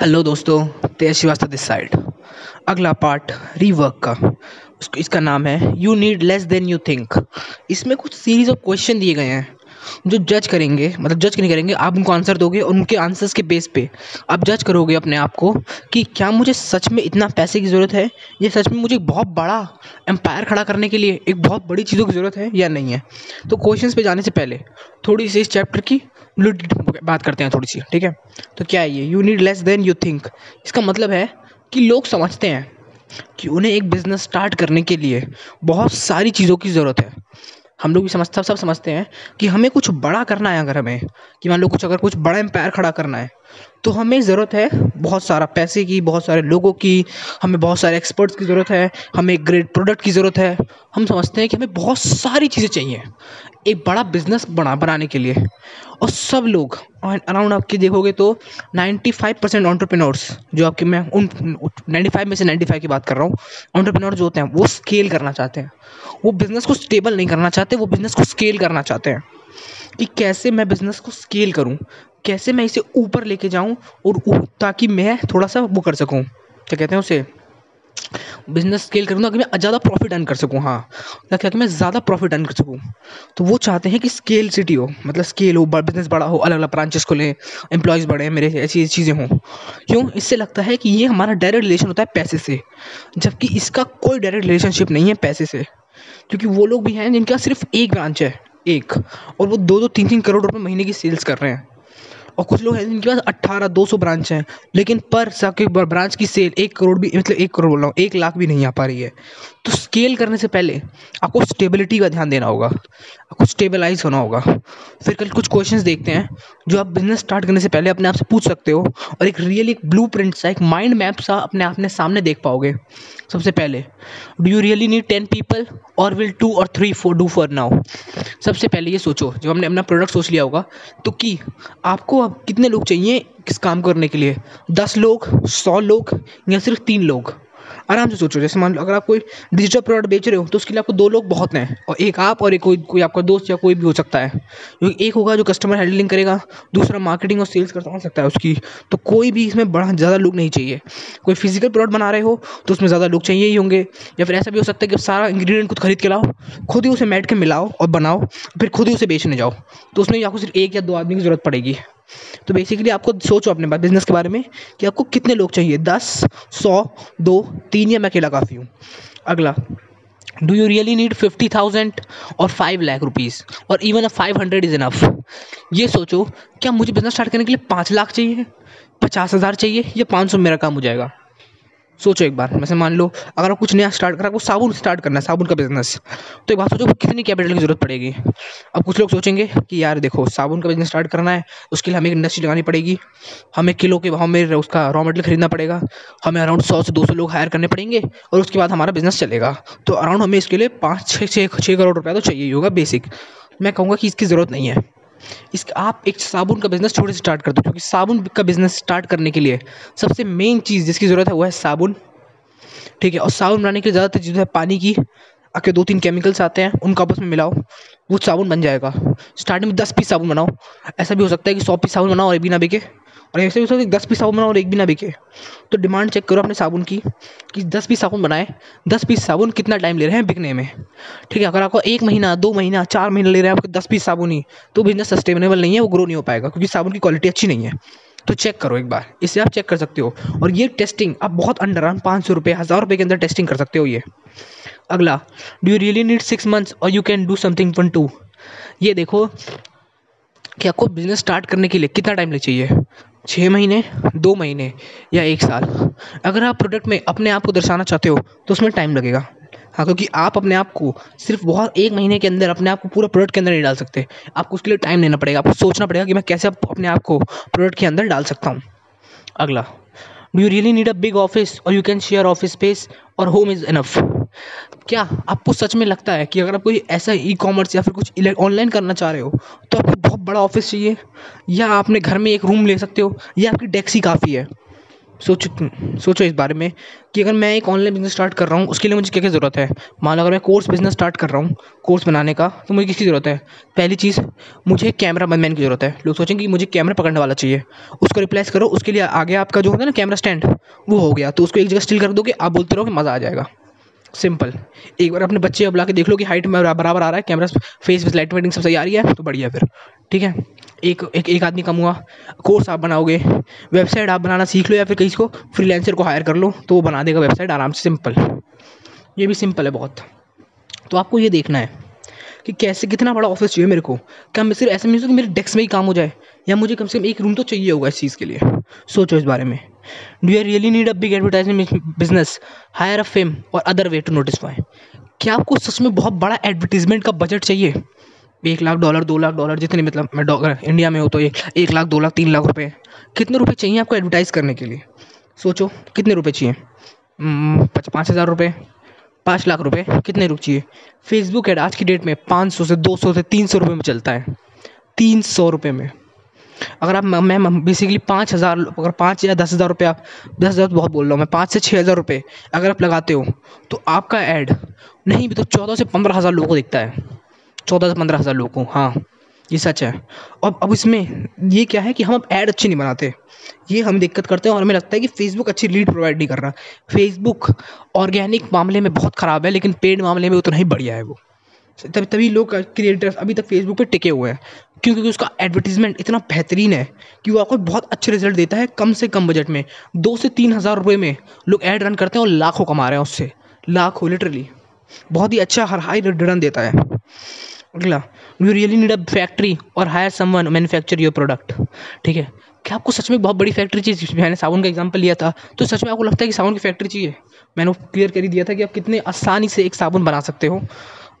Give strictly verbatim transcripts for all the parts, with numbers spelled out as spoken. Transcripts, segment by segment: Hello दोस्तों, Tej Srivastava this side. अगला part rework का, उसको इसका नाम है you need less than you think. इसमें कुछ सीरीज ऑफ क्वेश्चन दिए गए हैं जो जज करेंगे, मतलब जज नहीं करेंगे, आप उनको आंसर दोगे और उनके आंसर्स के बेस पे आप जज करोगे अपने आप को कि क्या मुझे सच में इतना पैसे की ज़रूरत है, या सच में मुझे बहुत बड़ा एम्पायर खड़ा करने के लिए एक बहुत बड़ी चीज़ों की ज़रूरत है या नहीं है। तो क्वेश्चंस पे जाने से पहले थोड़ी सी इस चैप्टर की बात करते हैं थोड़ी सी, ठीक है। तो क्या है ये you need less than you think, इसका मतलब है कि लोग समझते हैं कि उन्हें एक बिज़नेस स्टार्ट करने के लिए बहुत सारी चीज़ों की ज़रूरत है। हम लोग भी समझते सब समझते हैं कि हमें कुछ बड़ा करना है, अगर हमें कि मान लो कुछ अगर कुछ बड़ा एम्पायर खड़ा करना है तो हमें ज़रूरत है बहुत सारा पैसे की, बहुत सारे लोगों की, हमें बहुत सारे एक्सपर्ट्स की ज़रूरत है, हमें एक ग्रेट प्रोडक्ट की ज़रूरत है। हम समझते हैं कि हमें बहुत सारी चीज़ें चाहिए एक बड़ा बिजनेस बना बनाने के लिए। और सब लोग अराउंड आपके देखोगे तो नाइन्टी फाइव परसेंट ऑन्टरप्रेन्योर्स जो आपके, मैं उन नाइन्टी फाइव में से नाइन्टी फाइव की बात कर रहा हूँ, ऑन्टरप्रेन्योर जो होते हैं वो स्केल करना चाहते हैं, वो बिज़नेस को स्टेबल नहीं करना चाहते, वो बिज़नेस को स्केल करना चाहते हैं कि कैसे मैं बिज़नेस को स्केल करूँ, कैसे मैं इसे ऊपर लेके जाऊं और ताकि मैं थोड़ा सा वो कर सकूं, क्या कहते हैं उसे, बिज़नेस स्केल करूँ ताकि मैं ज़्यादा प्रॉफिट अर्न कर सकूं। हाँ, ताकि मैं ज़्यादा प्रॉफिट अर्न कर सकूं। तो वो चाहते हैं कि स्केल सिटी हो, मतलब स्केल हो, बिज़नेस बड़ा हो, अलग अलग ब्रांचेस खोलें, एम्प्लॉयज़ बढ़े मेरे, ऐसी चीज़ें हों। क्यों? इससे लगता है कि ये हमारा डायरेक्ट रिलेशन होता है पैसे से, जबकि इसका कोई डायरेक्ट रिलेशनशिप नहीं है पैसे से। क्योंकि वो लोग भी हैं जिनका सिर्फ एक ब्रांच है, एक, और वो दो दो तीन तीन करोड़ रुपये महीने की सेल्स कर रहे हैं। और कुछ लोग हैं जिनके पास अट्ठारह दो सौ ब्रांच हैं, लेकिन पर सबके ब्रांच की सेल एक करोड़ भी, मतलब एक करोड़ बोल रहा हूँ, एक लाख भी नहीं आ पा रही है। तो स्केल करने से पहले आपको स्टेबिलिटी का ध्यान देना होगा, आपको स्टेबलाइज होना होगा। फिर कल कुछ क्वेश्चंस देखते हैं जो आप बिज़नेस स्टार्ट करने से पहले अपने आप से पूछ सकते हो, और एक रियल एक ब्लूप्रिंट सा, एक माइंड मैप सा अपने आपने सामने देख पाओगे। सबसे पहले, do you really need ten people और विल टू और three four do for now. सबसे पहले ये सोचो, जब हमने अपना प्रोडक्ट सोच लिया होगा तो कि आपको अब कितने लोग चाहिए किस काम करने के लिए, दस लोग, सौ लोग या सिर्फ तीन लोग। आराम से सोचो। जैसे मान लो अगर आप कोई डिजिटल प्रोडक्ट बेच रहे हो तो उसके लिए आपको दो लोग बहुत हैं, और एक आप और एक कोई कोई आपका दोस्त या कोई भी हो सकता है। एक होगा जो कस्टमर हैंडलिंग करेगा, दूसरा मार्केटिंग और सेल्स कर सकता है उसकी। तो कोई भी इसमें बड़ा ज़्यादा लोग नहीं चाहिए। कोई फिजिकल प्रोडक्ट बना रहे हो तो उसमें ज़्यादा लोग चाहिए ही होंगे, या फिर ऐसा भी हो सकता है कि सारा इंग्रीडियंट खुद खरीद के लाओ, खुद ही उसे मैट के मिलाओ और बनाओ, फिर खुद ही उसे बेचने जाओ, तो उसमें आपको सिर्फ एक या दो आदमी की ज़रूरत पड़ेगी। तो बेसिकली आपको सोचो अपने बात बिज़नेस के बारे में कि आपको कितने लोग चाहिए, दस, सौ, दो, तीन, या मैं अकेला काफ़ी हूँ। अगला, do you really need fifty thousand और फाइव लाख रुपीज़ और even a five hundred is enough. ये सोचो, क्या मुझे बिज़नेस स्टार्ट करने के लिए पाँच लाख चाहिए, पचास हज़ार चाहिए, या पाँच सौ मेरा काम हो जाएगा। सोचो एक बार। वैसे मान लो अगर आप कुछ नया स्टार्ट करा, आपको साबुन स्टार्ट करना है, साबुन का बिज़नेस, तो एक बार सोचो कितनी कैपिटल की ज़रूरत पड़ेगी। अब कुछ लोग सोचेंगे कि यार देखो, साबुन का बिज़नेस स्टार्ट करना है, उसके लिए हमें एक इंडस्ट्री लगानी पड़ेगी, हमें किलो के भाव में उसका रॉ मटेरियल खरीदना पड़ेगा, हमें अराउंड सौ से दो सौ लोग हायर करने पड़ेंगे और उसके बाद हमारा बिज़नेस चलेगा। तो अराउंड हमें इसके लिए पाँच छः छः छः करोड़ रुपया तो चाहिए ही होगा बेसिक। मैं कहूँगा कि इसकी ज़रूरत नहीं है। इसका आप एक साबुन का बिज़नेस छोटे से स्टार्ट कर दो, क्योंकि साबुन का बिज़नेस स्टार्ट करने के लिए सबसे मेन चीज़ जिसकी ज़रूरत है वो है साबुन, ठीक है। और साबुन बनाने के लिए ज़्यादातर चीज़ है पानी की, आपके दो तीन केमिकल्स आते हैं, उनको आपस में मिलाओ, वो साबुन बन जाएगा। स्टार्टिंग में दस पीस साबुन बनाओ, ऐसा भी हो सकता है कि सौ पीस साबुन बनाओ और एक भी ना बिके, और ऐसे भी हो सकता है कि दस पीस साबुन बनाओ और एक भी ना बिके। तो डिमांड चेक करो अपने साबुन की कि दस पीस साबुन बनाए, दस पीस साबुन कितना टाइम ले रहे हैं बिकने में, ठीक है। अगर आपको एक महीना, दो महीना, चार महीना ले रहे हैं आपको दस पीस साबुन ही, तो बिज़नेस सस्टेनेबल नहीं है, वो ग्रो नहीं हो पाएगा क्योंकि साबुन की क्वालिटी अच्छी नहीं है। तो चेक करो एक बार, इससे आप चेक कर सकते हो। और ये टेस्टिंग आप बहुत अंडर अराउंड पाँच सौ रुपये, हज़ार रुपये के अंदर टेस्टिंग कर सकते हो ये। अगला, do you really need six months और you can do something one two. ये देखो कि आपको बिज़नेस स्टार्ट करने के लिए कितना टाइम ले चाहिए, छः महीने, दो महीने, या एक साल। अगर आप प्रोडक्ट में अपने आप को दर्शाना चाहते हो तो उसमें टाइम लगेगा। हाँ, क्योंकि आप अपने आप को सिर्फ बहुत एक महीने के अंदर अपने आप को पूरा प्रोडक्ट के अंदर नहीं डाल सकते, आपको उसके लिए टाइम लेना पड़ेगा, आपको सोचना पड़ेगा कि मैं कैसे अपने आप को प्रोडक्ट के अंदर डाल सकता हूँ। अगला, do you really need a big office और you can share office space और होम इज़ इनफ। क्या आपको सच में लगता है कि अगर आप कोई ऐसा ई कॉमर्स या फिर कुछ ऑनलाइन करना चाह रहे हो तो आपको बहुत बड़ा ऑफिस चाहिए, या आपने घर में एक रूम ले सकते हो, या आपकी डेस्क ही काफ़ी है? सोचो सोचो इस बारे में कि अगर मैं एक ऑनलाइन बिजनेस स्टार्ट कर रहा हूँ उसके लिए मुझे क्या क्या ज़रूरत है। मान लो अगर मैं कोर्स बिजनेस स्टार्ट कर रहा हूँ, कोर्स बनाने का, तो मुझे किसकी ज़रूरत है? पहली चीज़ मुझे कैमरा मैन की ज़रूरत है। लोग सोचेंगे कि मुझे कैमरा पकड़ने वाला चाहिए, उसको रिप्लेस करो। उसके लिए आगे आपका जो होता है ना कैमरा स्टैंड, वो हो गया, तो उसको एक जगह स्टिल कर दोगे, आप बोलते रहोगे, मज़ा आ जाएगा। सिंपल। एक बार अपने बच्चे को बुला के देख लो कि हाइट में बराबर आ रहा है, कैमरा फेस विस लाइट वेटिंग सब सही आ रही है, तो बढ़िया फिर ठीक है। एक एक एक आदमी कम हुआ। कोर्स आप बनाओगे, वेबसाइट आप बनाना सीख लो, या फिर किसी को फ्रीलांसर को हायर कर लो तो वो बना देगा वेबसाइट आराम से। सिंपल, ये भी सिंपल है बहुत। तो आपको ये देखना है कि कैसे कितना बड़ा ऑफिस चाहिए मेरे को, क्या मैं सिर्फ ऐसा नहीं सोचूं कि मेरे डेस्क में ही काम हो जाए, या मुझे कम से कम एक रूम तो चाहिए होगा इस चीज़ के लिए। सोचो इस बारे में। Do you really need a big advertisement business, hire a fame और अदर वे टू नोटिफाई? क्या आपको सच में बहुत बड़ा एडवर्टीजमेंट का बजट चाहिए? एक लाख डॉलर दो लाख डॉलर जितने, मतलब मैं डॉलर इंडिया में हो तो एक, एक लाख दो लाख तीन लाख रुपए, कितने रुपए चाहिए आपको एडवर्टाइज़ करने के लिए? सोचो कितने रुपए चाहिए? पाँच हज़ार रुपये, पाँच लाख रुपए, कितने रुपए चाहिए? फेसबुक ऐड आज की डेट में पाँच सौ से दो सौ से तीन सौ रुपये में चलता है। तीन सौ रुपये में अगर आप, मैं बेसिकली पाँच हज़ार, अगर पाँच या दस हज़ार रुपये, आप दस हज़ार बहुत बोल रहा हूँ मैं, पाँच से छः हज़ार रुपये अगर आप लगाते हो तो आपका ऐड नहीं भी तो चौदह से पंद्रह हज़ार लोगों को दिखता है। चौदह से पंद्रह हज़ार लोगों को, हाँ ये सच है। अब अब इसमें ये क्या है कि हम अब ऐड अच्छे नहीं बनाते, ये हम दिक्कत करते हैं, और हमें लगता है कि फेसबुक अच्छी लीड प्रोवाइड नहीं कर रहा। फेसबुक ऑर्गेनिक मामले में बहुत ख़राब है, लेकिन पेड मामले में उतना ही बढ़िया है वो। तभी तभी लोग क्रिएटर्स अभी तक फेसबुक पे टिके हुए हैं, क्योंकि उसका एडवर्टीजमेंट इतना बेहतरीन है कि वो आपको बहुत अच्छे रिजल्ट देता है। कम से कम बजट में दो से तीन हज़ार रुपये में लोग ऐड रन करते हैं और लाखों कमा रहे हैं उससे, लाखों लिटरली, बहुत ही अच्छा हर हाई रिटर्न देता है। अगला, you really need a factory और hire someone manufacture your product, ठीक है। क्या आपको सच में बहुत बड़ी फैक्ट्री चाहिए? मैंने साबुन का एग्जांपल लिया था, तो सच में आपको लगता है कि साबुन की फैक्ट्री चाहिए? मैंने वो क्लियर कर ही दिया था कि आप कितने आसानी से एक साबुन बना सकते हो।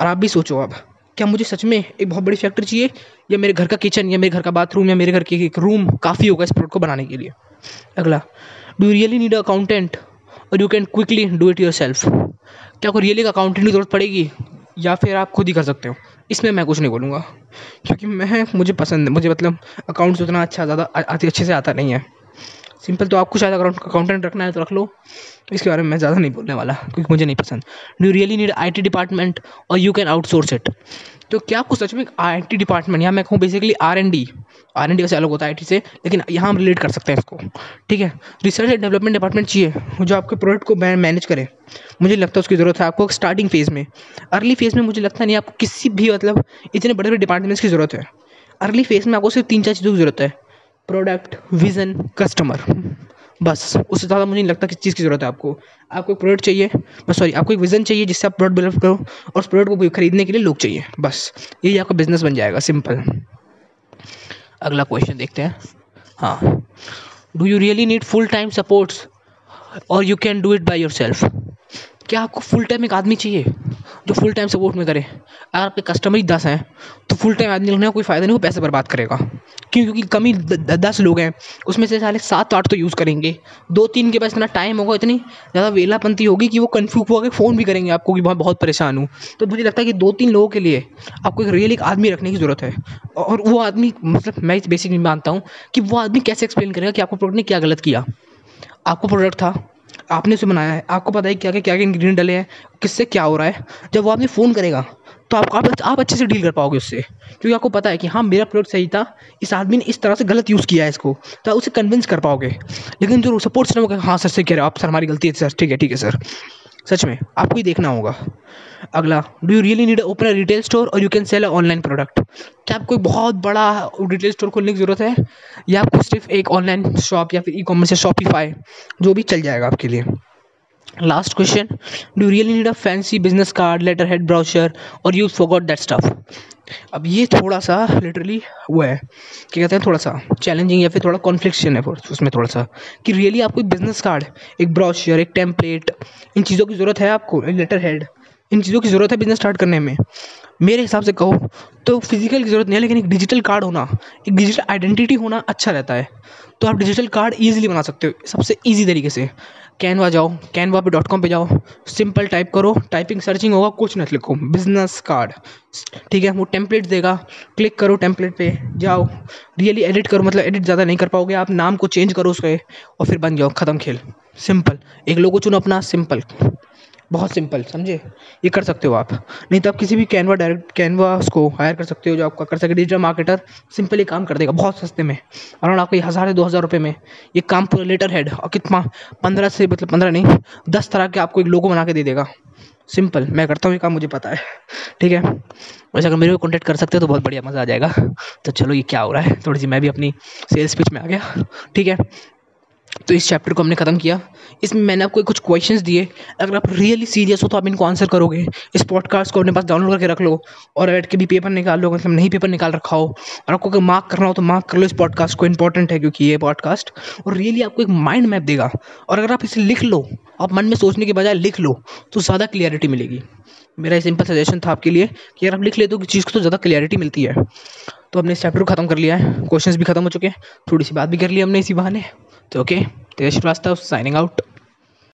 और आप भी सोचो, आप क्या मुझे सच में एक बहुत बड़ी फैक्ट्री चाहिए, या मेरे घर का किचन, या मेरे घर का बाथरूम, या मेरे घर के एक रूम काफ़ी होगा इस प्रोडक्ट को बनाने के लिए? अगला, do you really need a accountant और you can quickly do it yourself? क्या आपको रियली अकाउंटेंट की ज़रूरत पड़ेगी, या फिर आप खुद ही कर सकते हो? इसमें मैं कुछ नहीं बोलूँगा, क्योंकि मैं मुझे पसंद मुझे मतलब अकाउंट्स उतना अच्छा ज़्यादा अच्छे से आता नहीं है। सिंपल। तो आपको शायद अकाउंटेंट रखना है तो रख लो, इसके बारे में मैं ज़्यादा नहीं बोलने वाला क्योंकि मुझे नहीं पसंद। Do you really need IT department और यू कैन आउटसोर्स इट? तो क्या आपको सच में आईटी डिपार्टमेंट, या मैं कहूँ basically R and D R and D वैसे अलग होता है आईटी से, लेकिन यहाँ हम रिलेट कर सकते हैं इसको, ठीक है। रिसर्च एंड डेवलपमेंट डिपार्टमेंट चाहिए जो आपके प्रोडक्ट को मैनेज करे, मुझे लगता है उसकी ज़रूरत है आपको स्टार्टिंग फेज़ में। अर्ली फेज़ में मुझे लगता नहीं आपको किसी भी मतलब इतने बड़े बड़े डिपार्टमेंट्स की ज़रूरत है। अर्ली फेज़ में आपको सिर्फ तीन चार चीज़ों की ज़रूरत है, प्रोडक्ट, विज़न, कस्टमर, बस। उससे ज़्यादा मुझे नहीं लगता किस चीज़ की ज़रूरत है आपको। आपको एक प्रोडक्ट चाहिए, बस सॉरी आपको एक विज़न चाहिए जिससे आप प्रोडक्ट डेवलप करो, और उस प्रोडक्ट को खरीदने के लिए लोग चाहिए, बस यही आपका बिजनेस बन जाएगा। सिंपल। अगला क्वेश्चन देखते हैं। हाँ, do you really need full time supports और you can do it by yourself? क्या आपको फुल टाइम एक आदमी चाहिए जो फुल टाइम सपोर्ट में करे? अगर आपके कस्टमर ही दस हैं तो फुल टाइम आदमी रखने का कोई फ़ायदा नहीं, वो पैसे बर्बाद करेगा, क्योंकि कमी दस लोग हैं, उसमें से साले सात आठ तो यूज़ करेंगे, दो तीन के पास इतना टाइम होगा, इतनी ज़्यादा वेलापंथी होगी कि वो कन्फ्यूज होकर फ़ोन भी करेंगे आपको कि मैं बहुत परेशान हूँ। तो मुझे लगता है कि दो तीन लोगों के लिए आपको एक रियल एक आदमी रखने की ज़रूरत है, और वो आदमी मतलब मैं बेसिकली मानता हूँ कि वो आदमी कैसे एक्सप्लेन करेगा कि आपको प्रोडक्ट ने क्या गलत किया। आपको प्रोडक्ट था, आपने उसे बनाया है, आपको पता है क्या क्या क्या क्या इंग्रेडिएंट डले हैं, किससे क्या हो रहा है। जब वो आपने फ़ोन करेगा तो आप, आप आप अच्छे से डील कर पाओगे उससे, क्योंकि आपको पता है कि हाँ मेरा प्रोडक्ट सही था, इस आदमी ने इस तरह से गलत यूज़ किया है इसको, तो आप उसे कन्विंस कर पाओगे। लेकिन जो सपोर्ट सिस्टम होगा, हाँ सर सही कह रहे हो आप, सर हमारी गलती है सर, ठीक है ठीक है सर, सच में आपको ही देखना होगा। अगला, do you really need open a retail store और you can sell a online product? क्या आपको बहुत बड़ा रिटेल स्टोर खोलने की ज़रूरत है, या आपको सिर्फ एक ऑनलाइन शॉप या फिर ई कॉमर्स या शॉपिफाई, जो भी चल जाएगा आपके लिए। Last question, do you really need a fancy business card, letter head, brochure और यू फॉरगॉट दैट स्टफ? अब ये थोड़ा सा लिटरली वो है, क्या कहते हैं, थोड़ा सा चैलेंजिंग या फिर थोड़ा कॉन्फ्लिक्शन है उसमें, थोड़ा सा कि रियली आपको एक बिजनेस कार्ड, एक ब्रोशर, एक टेम्पलेट, इन चीज़ों की ज़रूरत है आपको, लेटर हेड, इन चीज़ों की ज़रूरत है बिजनेस स्टार्ट करने में। मेरे हिसाब से कहो तो फिजिकल की ज़रूरत नहीं है, लेकिन एक डिजिटल कार्ड होना, एक डिजिटल आइडेंटिटी होना अच्छा रहता है। तो आप डिजिटल कार्ड ईजिली बना सकते हो सबसे ईजी तरीके से। कैनवा जाओ, कैनवा पे डॉट कॉम पर जाओ, सिंपल टाइप करो, टाइपिंग सर्चिंग होगा, कुछ ना लिखो बिजनेस कार्ड, ठीक है। वो टेम्पलेट देगा, क्लिक करो टेम्पलेट पे, जाओ रियली एडिट करो, मतलब एडिट ज़्यादा नहीं कर पाओगे आप, नाम को चेंज करो उसके और फिर बन जाओ, ख़त्म खेल। सिंपल एक लोगो चुनो अपना, सिंपल, बहुत सिंपल, समझे। ये कर सकते हो आप, नहीं तो आप किसी भी कैनवा डायरेक्ट कैनवा उसको हायर कर सकते हो जो आपका कर सके डिजिटल मार्केटर, सिंपल ये काम कर देगा बहुत सस्ते में, अराउंड आपको हज़ार से दो हज़ार रुपये में ये काम पूरा लेटर हेड और कितना पंद्रह से मतलब पंद्रह नहीं दस तरह के आपको एक लोगो बना के दे देगा। सिंपल, मैं करता हूँ ये काम, मुझे पता है, ठीक है। वैसे अगर मेरे को कॉन्टैक्ट कर सकते हो तो बहुत बढ़िया, मज़ा आ जाएगा। तो चलो ये क्या हो रहा है, थोड़ी सी मैं भी अपनी सेल्स पिच में आ गया, ठीक है। तो इस चैप्टर को हमने ख़त्म किया। इसमें मैंने आपको कुछ क्वेश्चंस दिए, अगर आप रियली सीरियस हो तो आप इनको आंसर करोगे। इस पॉडकास्ट को अपने पास डाउनलोड करके रख लो और बैठ के भी पेपर निकाल लो, मतलब नहीं पेपर निकाल रखा हो और आपको मार्क करना हो तो मार्क कर लो। इस पॉडकास्ट को इंपॉर्टेंट है क्योंकि ये पॉडकास्ट और रियली आपको एक माइंड मैप देगा, और अगर आप इसे लिख लो, आप मन में सोचने के बजाय लिख लो तो ज़्यादा क्लियरिटी मिलेगी। मेरा सिंपल सजेशन था आपके लिए कि अगर आप लिख लेते हो किसी चीज़ को तो ज़्यादा क्लियरिटी मिलती है। तो हमने इस चैप्टर को ख़त्म कर लिया है, क्वेश्चंस भी खत्म हो चुके हैं, थोड़ी सी बात भी कर ली हमने इसी बहाने। तो okay, Tejesh Srivastava signing out.